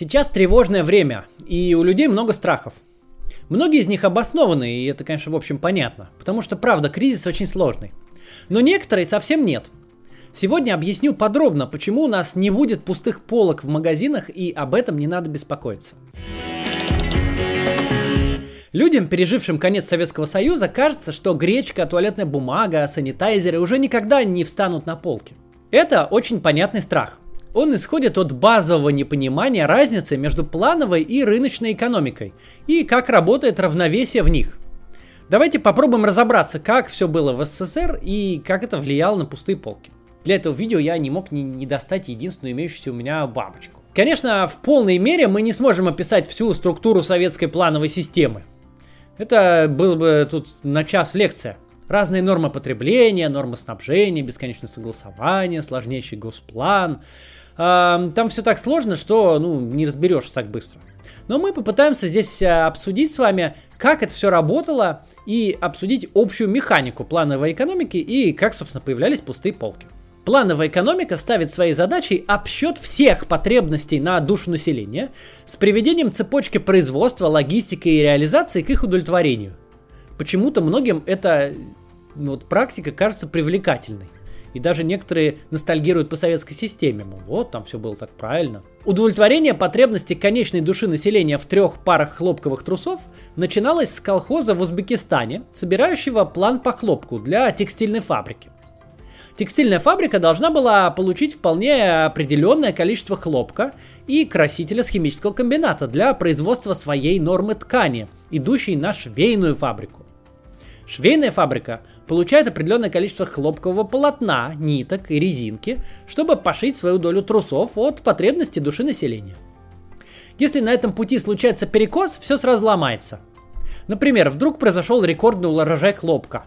Сейчас тревожное время, и у людей много страхов. Многие из них обоснованы, и это, конечно, в общем понятно, потому что, правда, кризис очень сложный. Но некоторые совсем нет. Сегодня объясню подробно, почему у нас не будет пустых полок в магазинах, и об этом не надо беспокоиться. Людям, пережившим конец Советского Союза, кажется, что гречка, туалетная бумага, санитайзеры уже никогда не встанут на полки. Это очень понятный страх. Он исходит от базового непонимания разницы между плановой и рыночной экономикой и как работает равновесие в них. Давайте попробуем разобраться, как все было в СССР и как это влияло на пустые полки. Для этого видео я не мог не достать единственную имеющуюся у меня бабочку. Конечно, в полной мере мы не сможем описать всю структуру советской плановой системы. Это было бы тут на час лекция. Разные нормы потребления, нормы снабжения, бесконечное согласование, сложнейший госплан. Там все так сложно, что не разберешься так быстро. Но мы попытаемся здесь обсудить с вами, как это все работало, и обсудить общую механику плановой экономики и как, собственно, появлялись пустые полки. Плановая экономика ставит своей задачей обсчет всех потребностей на душу населения с приведением цепочки производства, логистики и реализации к их удовлетворению. Почему-то многим эта практика кажется привлекательной. И даже некоторые ностальгируют по советской системе, мол, вот там все было так правильно. Удовлетворение потребностей конечной души населения в 3 парах хлопковых трусов начиналось с колхоза в Узбекистане, собирающего план по хлопку для текстильной фабрики. Текстильная фабрика должна была получить вполне определенное количество хлопка и красителя с химического комбината для производства своей нормы ткани, идущей на швейную фабрику. Швейная фабрика получает определенное количество хлопкового полотна, ниток и резинки, чтобы пошить свою долю трусов от потребностей души населения. Если на этом пути случается перекос, все сразу ломается. Например, вдруг произошел рекордный урожай хлопка.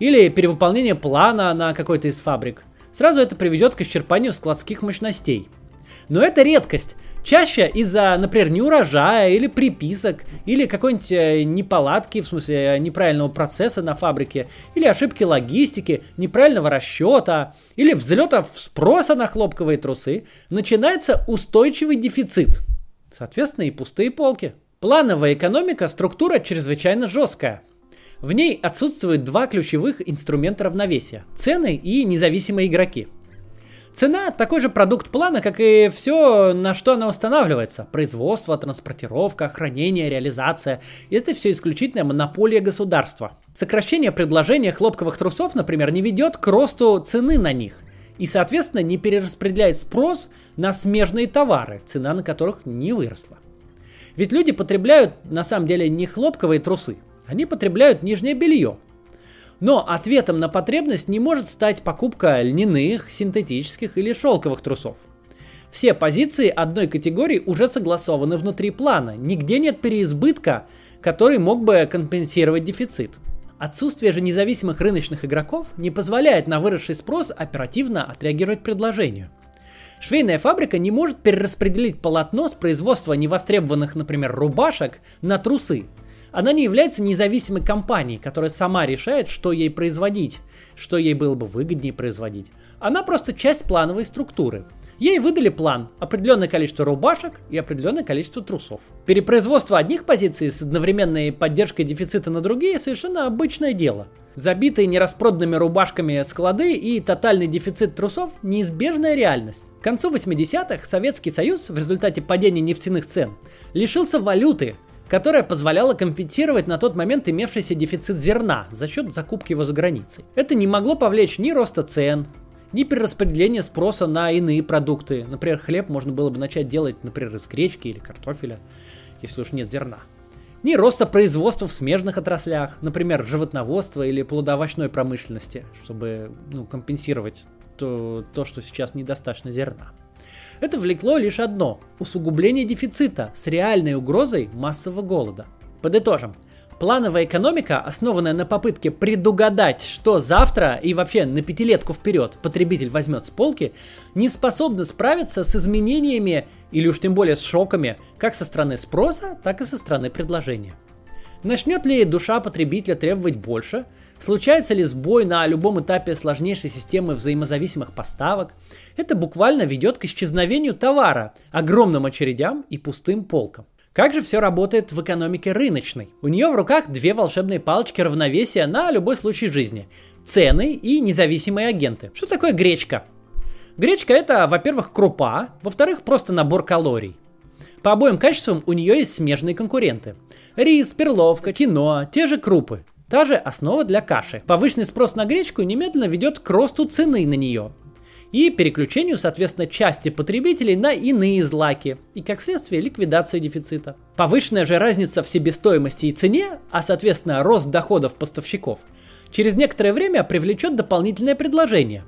Или перевыполнение плана на какой-то из фабрик. Сразу это приведет к исчерпанию складских мощностей. Но это редкость. Чаще из-за, например, неурожая или приписок, или какой-нибудь неполадки, в смысле неправильного процесса на фабрике, или ошибки логистики, неправильного расчета, или взлета спроса на хлопковые трусы, начинается устойчивый дефицит. Соответственно, и пустые полки. Плановая экономика – структура чрезвычайно жесткая. В ней отсутствуют 2 ключевых инструмента равновесия – цены и независимые игроки. Цена – такой же продукт плана, как и все, на что она устанавливается – производство, транспортировка, хранение, реализация. Это все исключительная монополия государства. Сокращение предложения хлопковых трусов, например, не ведет к росту цены на них и, соответственно, не перераспределяет спрос на смежные товары, цена на которых не выросла. Ведь люди потребляют, на самом деле, не хлопковые трусы. Они потребляют нижнее белье. Но ответом на потребность не может стать покупка льняных, синтетических или шелковых трусов. Все позиции одной категории уже согласованы внутри плана. Нигде нет переизбытка, который мог бы компенсировать дефицит. Отсутствие же независимых рыночных игроков не позволяет на выросший спрос оперативно отреагировать предложению. Швейная фабрика не может перераспределить полотно с производства невостребованных, например, рубашек на трусы. Она не является независимой компанией, которая сама решает, что ей производить, что ей было бы выгоднее производить. Она просто часть плановой структуры. Ей выдали план, определенное количество рубашек и определенное количество трусов. Перепроизводство одних позиций с одновременной поддержкой дефицита на другие – совершенно обычное дело. Забитые нераспроданными рубашками склады и тотальный дефицит трусов – неизбежная реальность. К концу 80-х Советский Союз в результате падения нефтяных цен лишился валюты, которая позволяла компенсировать на тот момент имевшийся дефицит зерна за счет закупки его за границей. Это не могло повлечь ни роста цен, ни перераспределения спроса на иные продукты. Например, хлеб можно было бы начать делать, например, из гречки или картофеля, если уж нет зерна. Ни роста производства в смежных отраслях, например, животноводства или плодоовощной промышленности, чтобы компенсировать то, что сейчас недостаточно зерна. Это влекло лишь одно – усугубление дефицита с реальной угрозой массового голода. Подытожим. Плановая экономика, основанная на попытке предугадать, что завтра и вообще на 5-летку вперед потребитель возьмет с полки, не способна справиться с изменениями или уж тем более с шоками как со стороны спроса, так и со стороны предложения. Начнет ли душа потребителя требовать больше, Случается ли сбой на любом этапе сложнейшей системы взаимозависимых поставок? Это буквально ведет к исчезновению товара, огромным очередям и пустым полкам. Как же все работает в экономике рыночной? У нее в руках две волшебные палочки равновесия на любой случай жизни. Цены и независимые агенты. Что такое гречка? Гречка — это, во-первых, крупа, во-вторых, просто набор калорий. По обоим качествам у нее есть смежные конкуренты. Рис, перловка, киноа, те же крупы. Та же основа для каши. Повышенный спрос на гречку немедленно ведет к росту цены на нее и переключению, соответственно, части потребителей на иные злаки, и, как следствие, ликвидации дефицита. Повышенная же разница в себестоимости и цене, а, соответственно, рост доходов поставщиков, через некоторое время привлечет дополнительное предложение.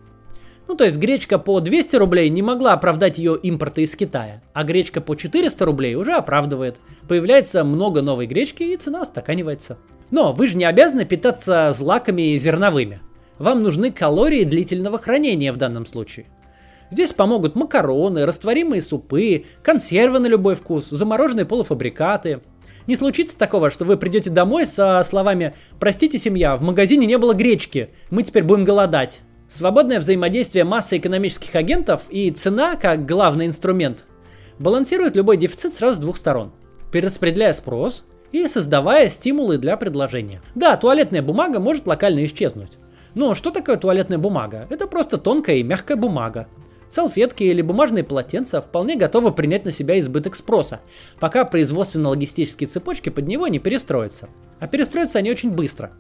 Ну, то есть гречка по 200 рублей не могла оправдать ее импорта из Китая, а гречка по 400 рублей уже оправдывает. Появляется много новой гречки, и цена устаканивается. Но вы же не обязаны питаться злаками и зерновыми. Вам нужны калории длительного хранения в данном случае. Здесь помогут макароны, растворимые супы, консервы на любой вкус, замороженные полуфабрикаты. Не случится такого, что вы придете домой со словами «Простите, семья, в магазине не было гречки, мы теперь будем голодать». Свободное взаимодействие массы экономических агентов и цена, как главный инструмент, балансирует любой дефицит сразу с двух сторон, перераспределяя спрос и создавая стимулы для предложения. Да, туалетная бумага может локально исчезнуть. Но что такое туалетная бумага? Это просто тонкая и мягкая бумага. Салфетки или бумажные полотенца вполне готовы принять на себя избыток спроса, пока производственно-логистические цепочки под него не перестроятся. А перестроятся они очень быстро.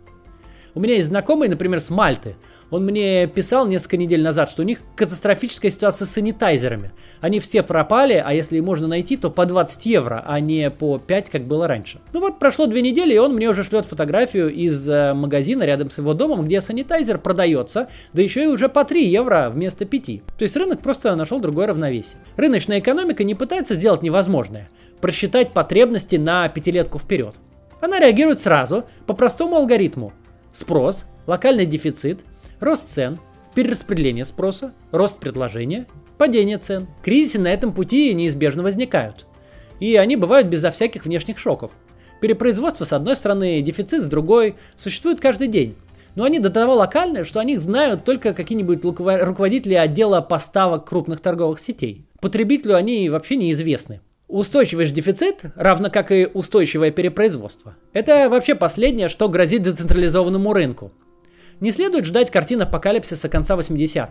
У меня есть знакомый, например, с Мальты. Он мне писал несколько недель назад, что у них катастрофическая ситуация с санитайзерами. Они все пропали, а если можно найти, то по 20 евро, а не по 5, как было раньше. Ну вот, прошло 2 недели, и он мне уже шлет фотографию из магазина рядом с его домом, где санитайзер продается, да еще и уже по 3 евро вместо 5. То есть рынок просто нашел другое равновесие. Рыночная экономика не пытается сделать невозможное – просчитать потребности на 5-летку вперед. Она реагирует сразу, по простому алгоритму. Спрос, локальный дефицит, рост цен, перераспределение спроса, рост предложения, падение цен. Кризисы на этом пути неизбежно возникают. И они бывают безо всяких внешних шоков. Перепроизводство с одной стороны, дефицит с другой существуют каждый день. Но они до того локальны, что о них знают только какие-нибудь руководители отдела поставок крупных торговых сетей. Потребителю они вообще неизвестны. Устойчивый же дефицит, равно как и устойчивое перепроизводство, это вообще последнее, что грозит децентрализованному рынку. Не следует ждать картин апокалипсиса конца 80-х.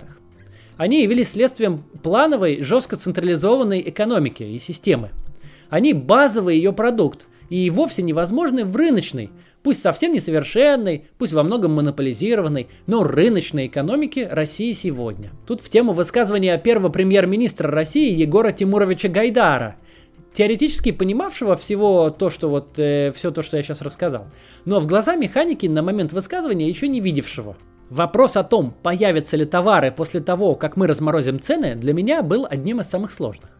Они явились следствием плановой, жестко централизованной экономики и системы. Они базовый ее продукт и вовсе невозможны в рыночной, пусть совсем несовершенной, пусть во многом монополизированной, но рыночной экономике России сегодня. Тут в тему высказывания первого премьер-министра России Егора Тимуровича Гайдара, теоретически понимавшего всего то, что все то, что я сейчас рассказал, но в глаза механики на момент высказывания еще не видевшего. Вопрос о том, появятся ли товары после того, как мы разморозим цены, для меня был одним из самых сложных.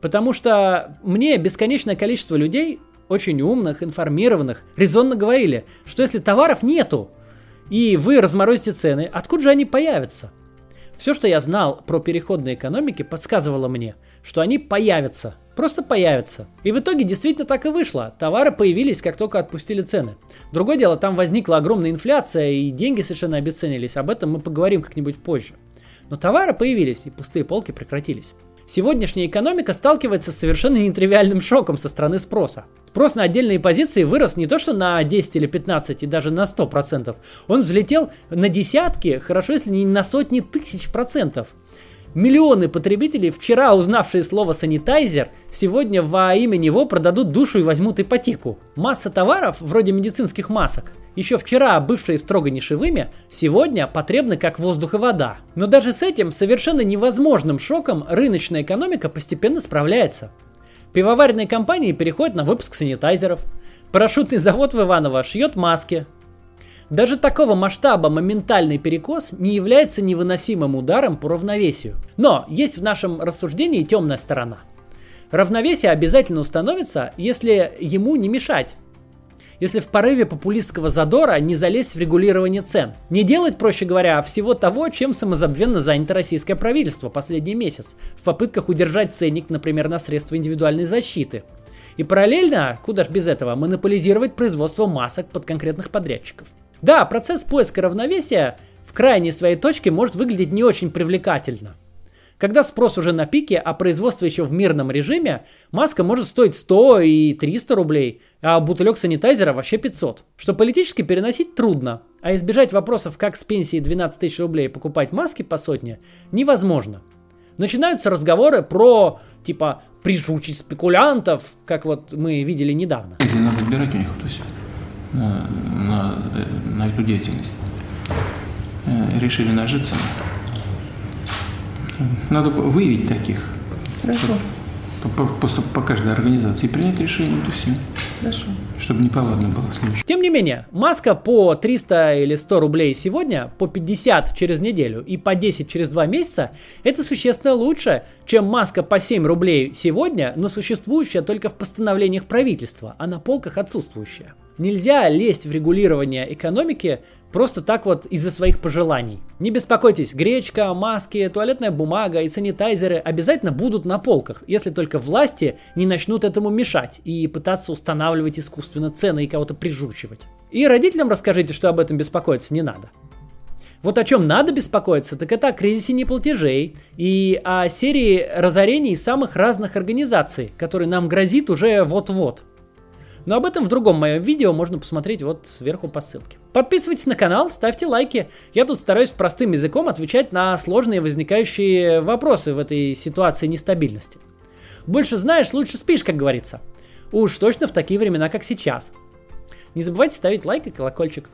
Потому что мне бесконечное количество людей, очень умных, информированных, резонно говорили, что если товаров нету, и вы разморозите цены, откуда же они появятся? Все, что я знал про переходные экономики, подсказывало мне, что они появятся. Просто появятся. И в итоге действительно так и вышло. Товары появились, как только отпустили цены. Другое дело, там возникла огромная инфляция, и деньги совершенно обесценились. Об этом мы поговорим как-нибудь позже. Но товары появились, и пустые полки прекратились. Сегодняшняя экономика сталкивается с совершенно нетривиальным шоком со стороны спроса. Спрос на отдельные позиции вырос не то что на 10 или 15, и даже на 100%. Он взлетел на десятки, хорошо, если не на сотни тысяч процентов. Миллионы потребителей, вчера узнавшие слово «санитайзер», сегодня во имя него продадут душу и возьмут ипотеку. Масса товаров, вроде медицинских масок, еще вчера бывшие строго нишевыми, сегодня потребны как воздух и вода. Но даже с этим совершенно невозможным шоком рыночная экономика постепенно справляется. Пивоваренные компании переходят на выпуск санитайзеров. Парашютный завод в Иваново шьет маски. Даже такого масштаба моментальный перекос не является невыносимым ударом по равновесию. Но есть в нашем рассуждении темная сторона. Равновесие обязательно установится, если ему не мешать. Если в порыве популистского задора не залезть в регулирование цен. Не делать, проще говоря, всего того, чем самозабвенно занято российское правительство последний месяц, в попытках удержать ценник, например, на средства индивидуальной защиты. И параллельно, куда ж без этого, монополизировать производство масок под конкретных подрядчиков. Да, процесс поиска равновесия в крайней своей точке может выглядеть не очень привлекательно. Когда спрос уже на пике, а производство еще в мирном режиме, маска может стоить 100 и 300 рублей, а бутылек санитайзера вообще 500. Что политически переносить трудно, а избежать вопросов, как с пенсии 12 тысяч рублей покупать маски по сотне, невозможно. Начинаются разговоры про, типа, прижучить спекулянтов, как вот мы видели недавно. Надо отбирать у них то есть, на эту деятельность. Решили нажиться. Надо выявить таких. Хорошо. По каждой организации принять решение, то все. Хорошо. Чтобы неповадно было в случае. Тем не менее, маска по 300 или 100 рублей сегодня, по 50 через неделю и по 10 через 2 месяца это существенно лучше, чем маска по 7 рублей сегодня, но существующая только в постановлениях правительства, а на полках отсутствующая. Нельзя лезть в регулирование экономики просто так вот из-за своих пожеланий. Не беспокойтесь, гречка, маски, туалетная бумага и санитайзеры обязательно будут на полках, если только власти не начнут этому мешать и пытаться устанавливать искусственно цены и кого-то прижучивать. И родителям расскажите, что об этом беспокоиться не надо. Вот о чем надо беспокоиться, так это о кризисе неплатежей и о серии разорений самых разных организаций, которые нам грозит уже вот-вот. Но об этом в другом моем видео можно посмотреть вот сверху по ссылке. Подписывайтесь на канал, ставьте лайки. Я тут стараюсь простым языком отвечать на сложные возникающие вопросы в этой ситуации нестабильности. Больше знаешь, лучше спишь, как говорится. Уж точно в такие времена, как сейчас. Не забывайте ставить лайк и колокольчик.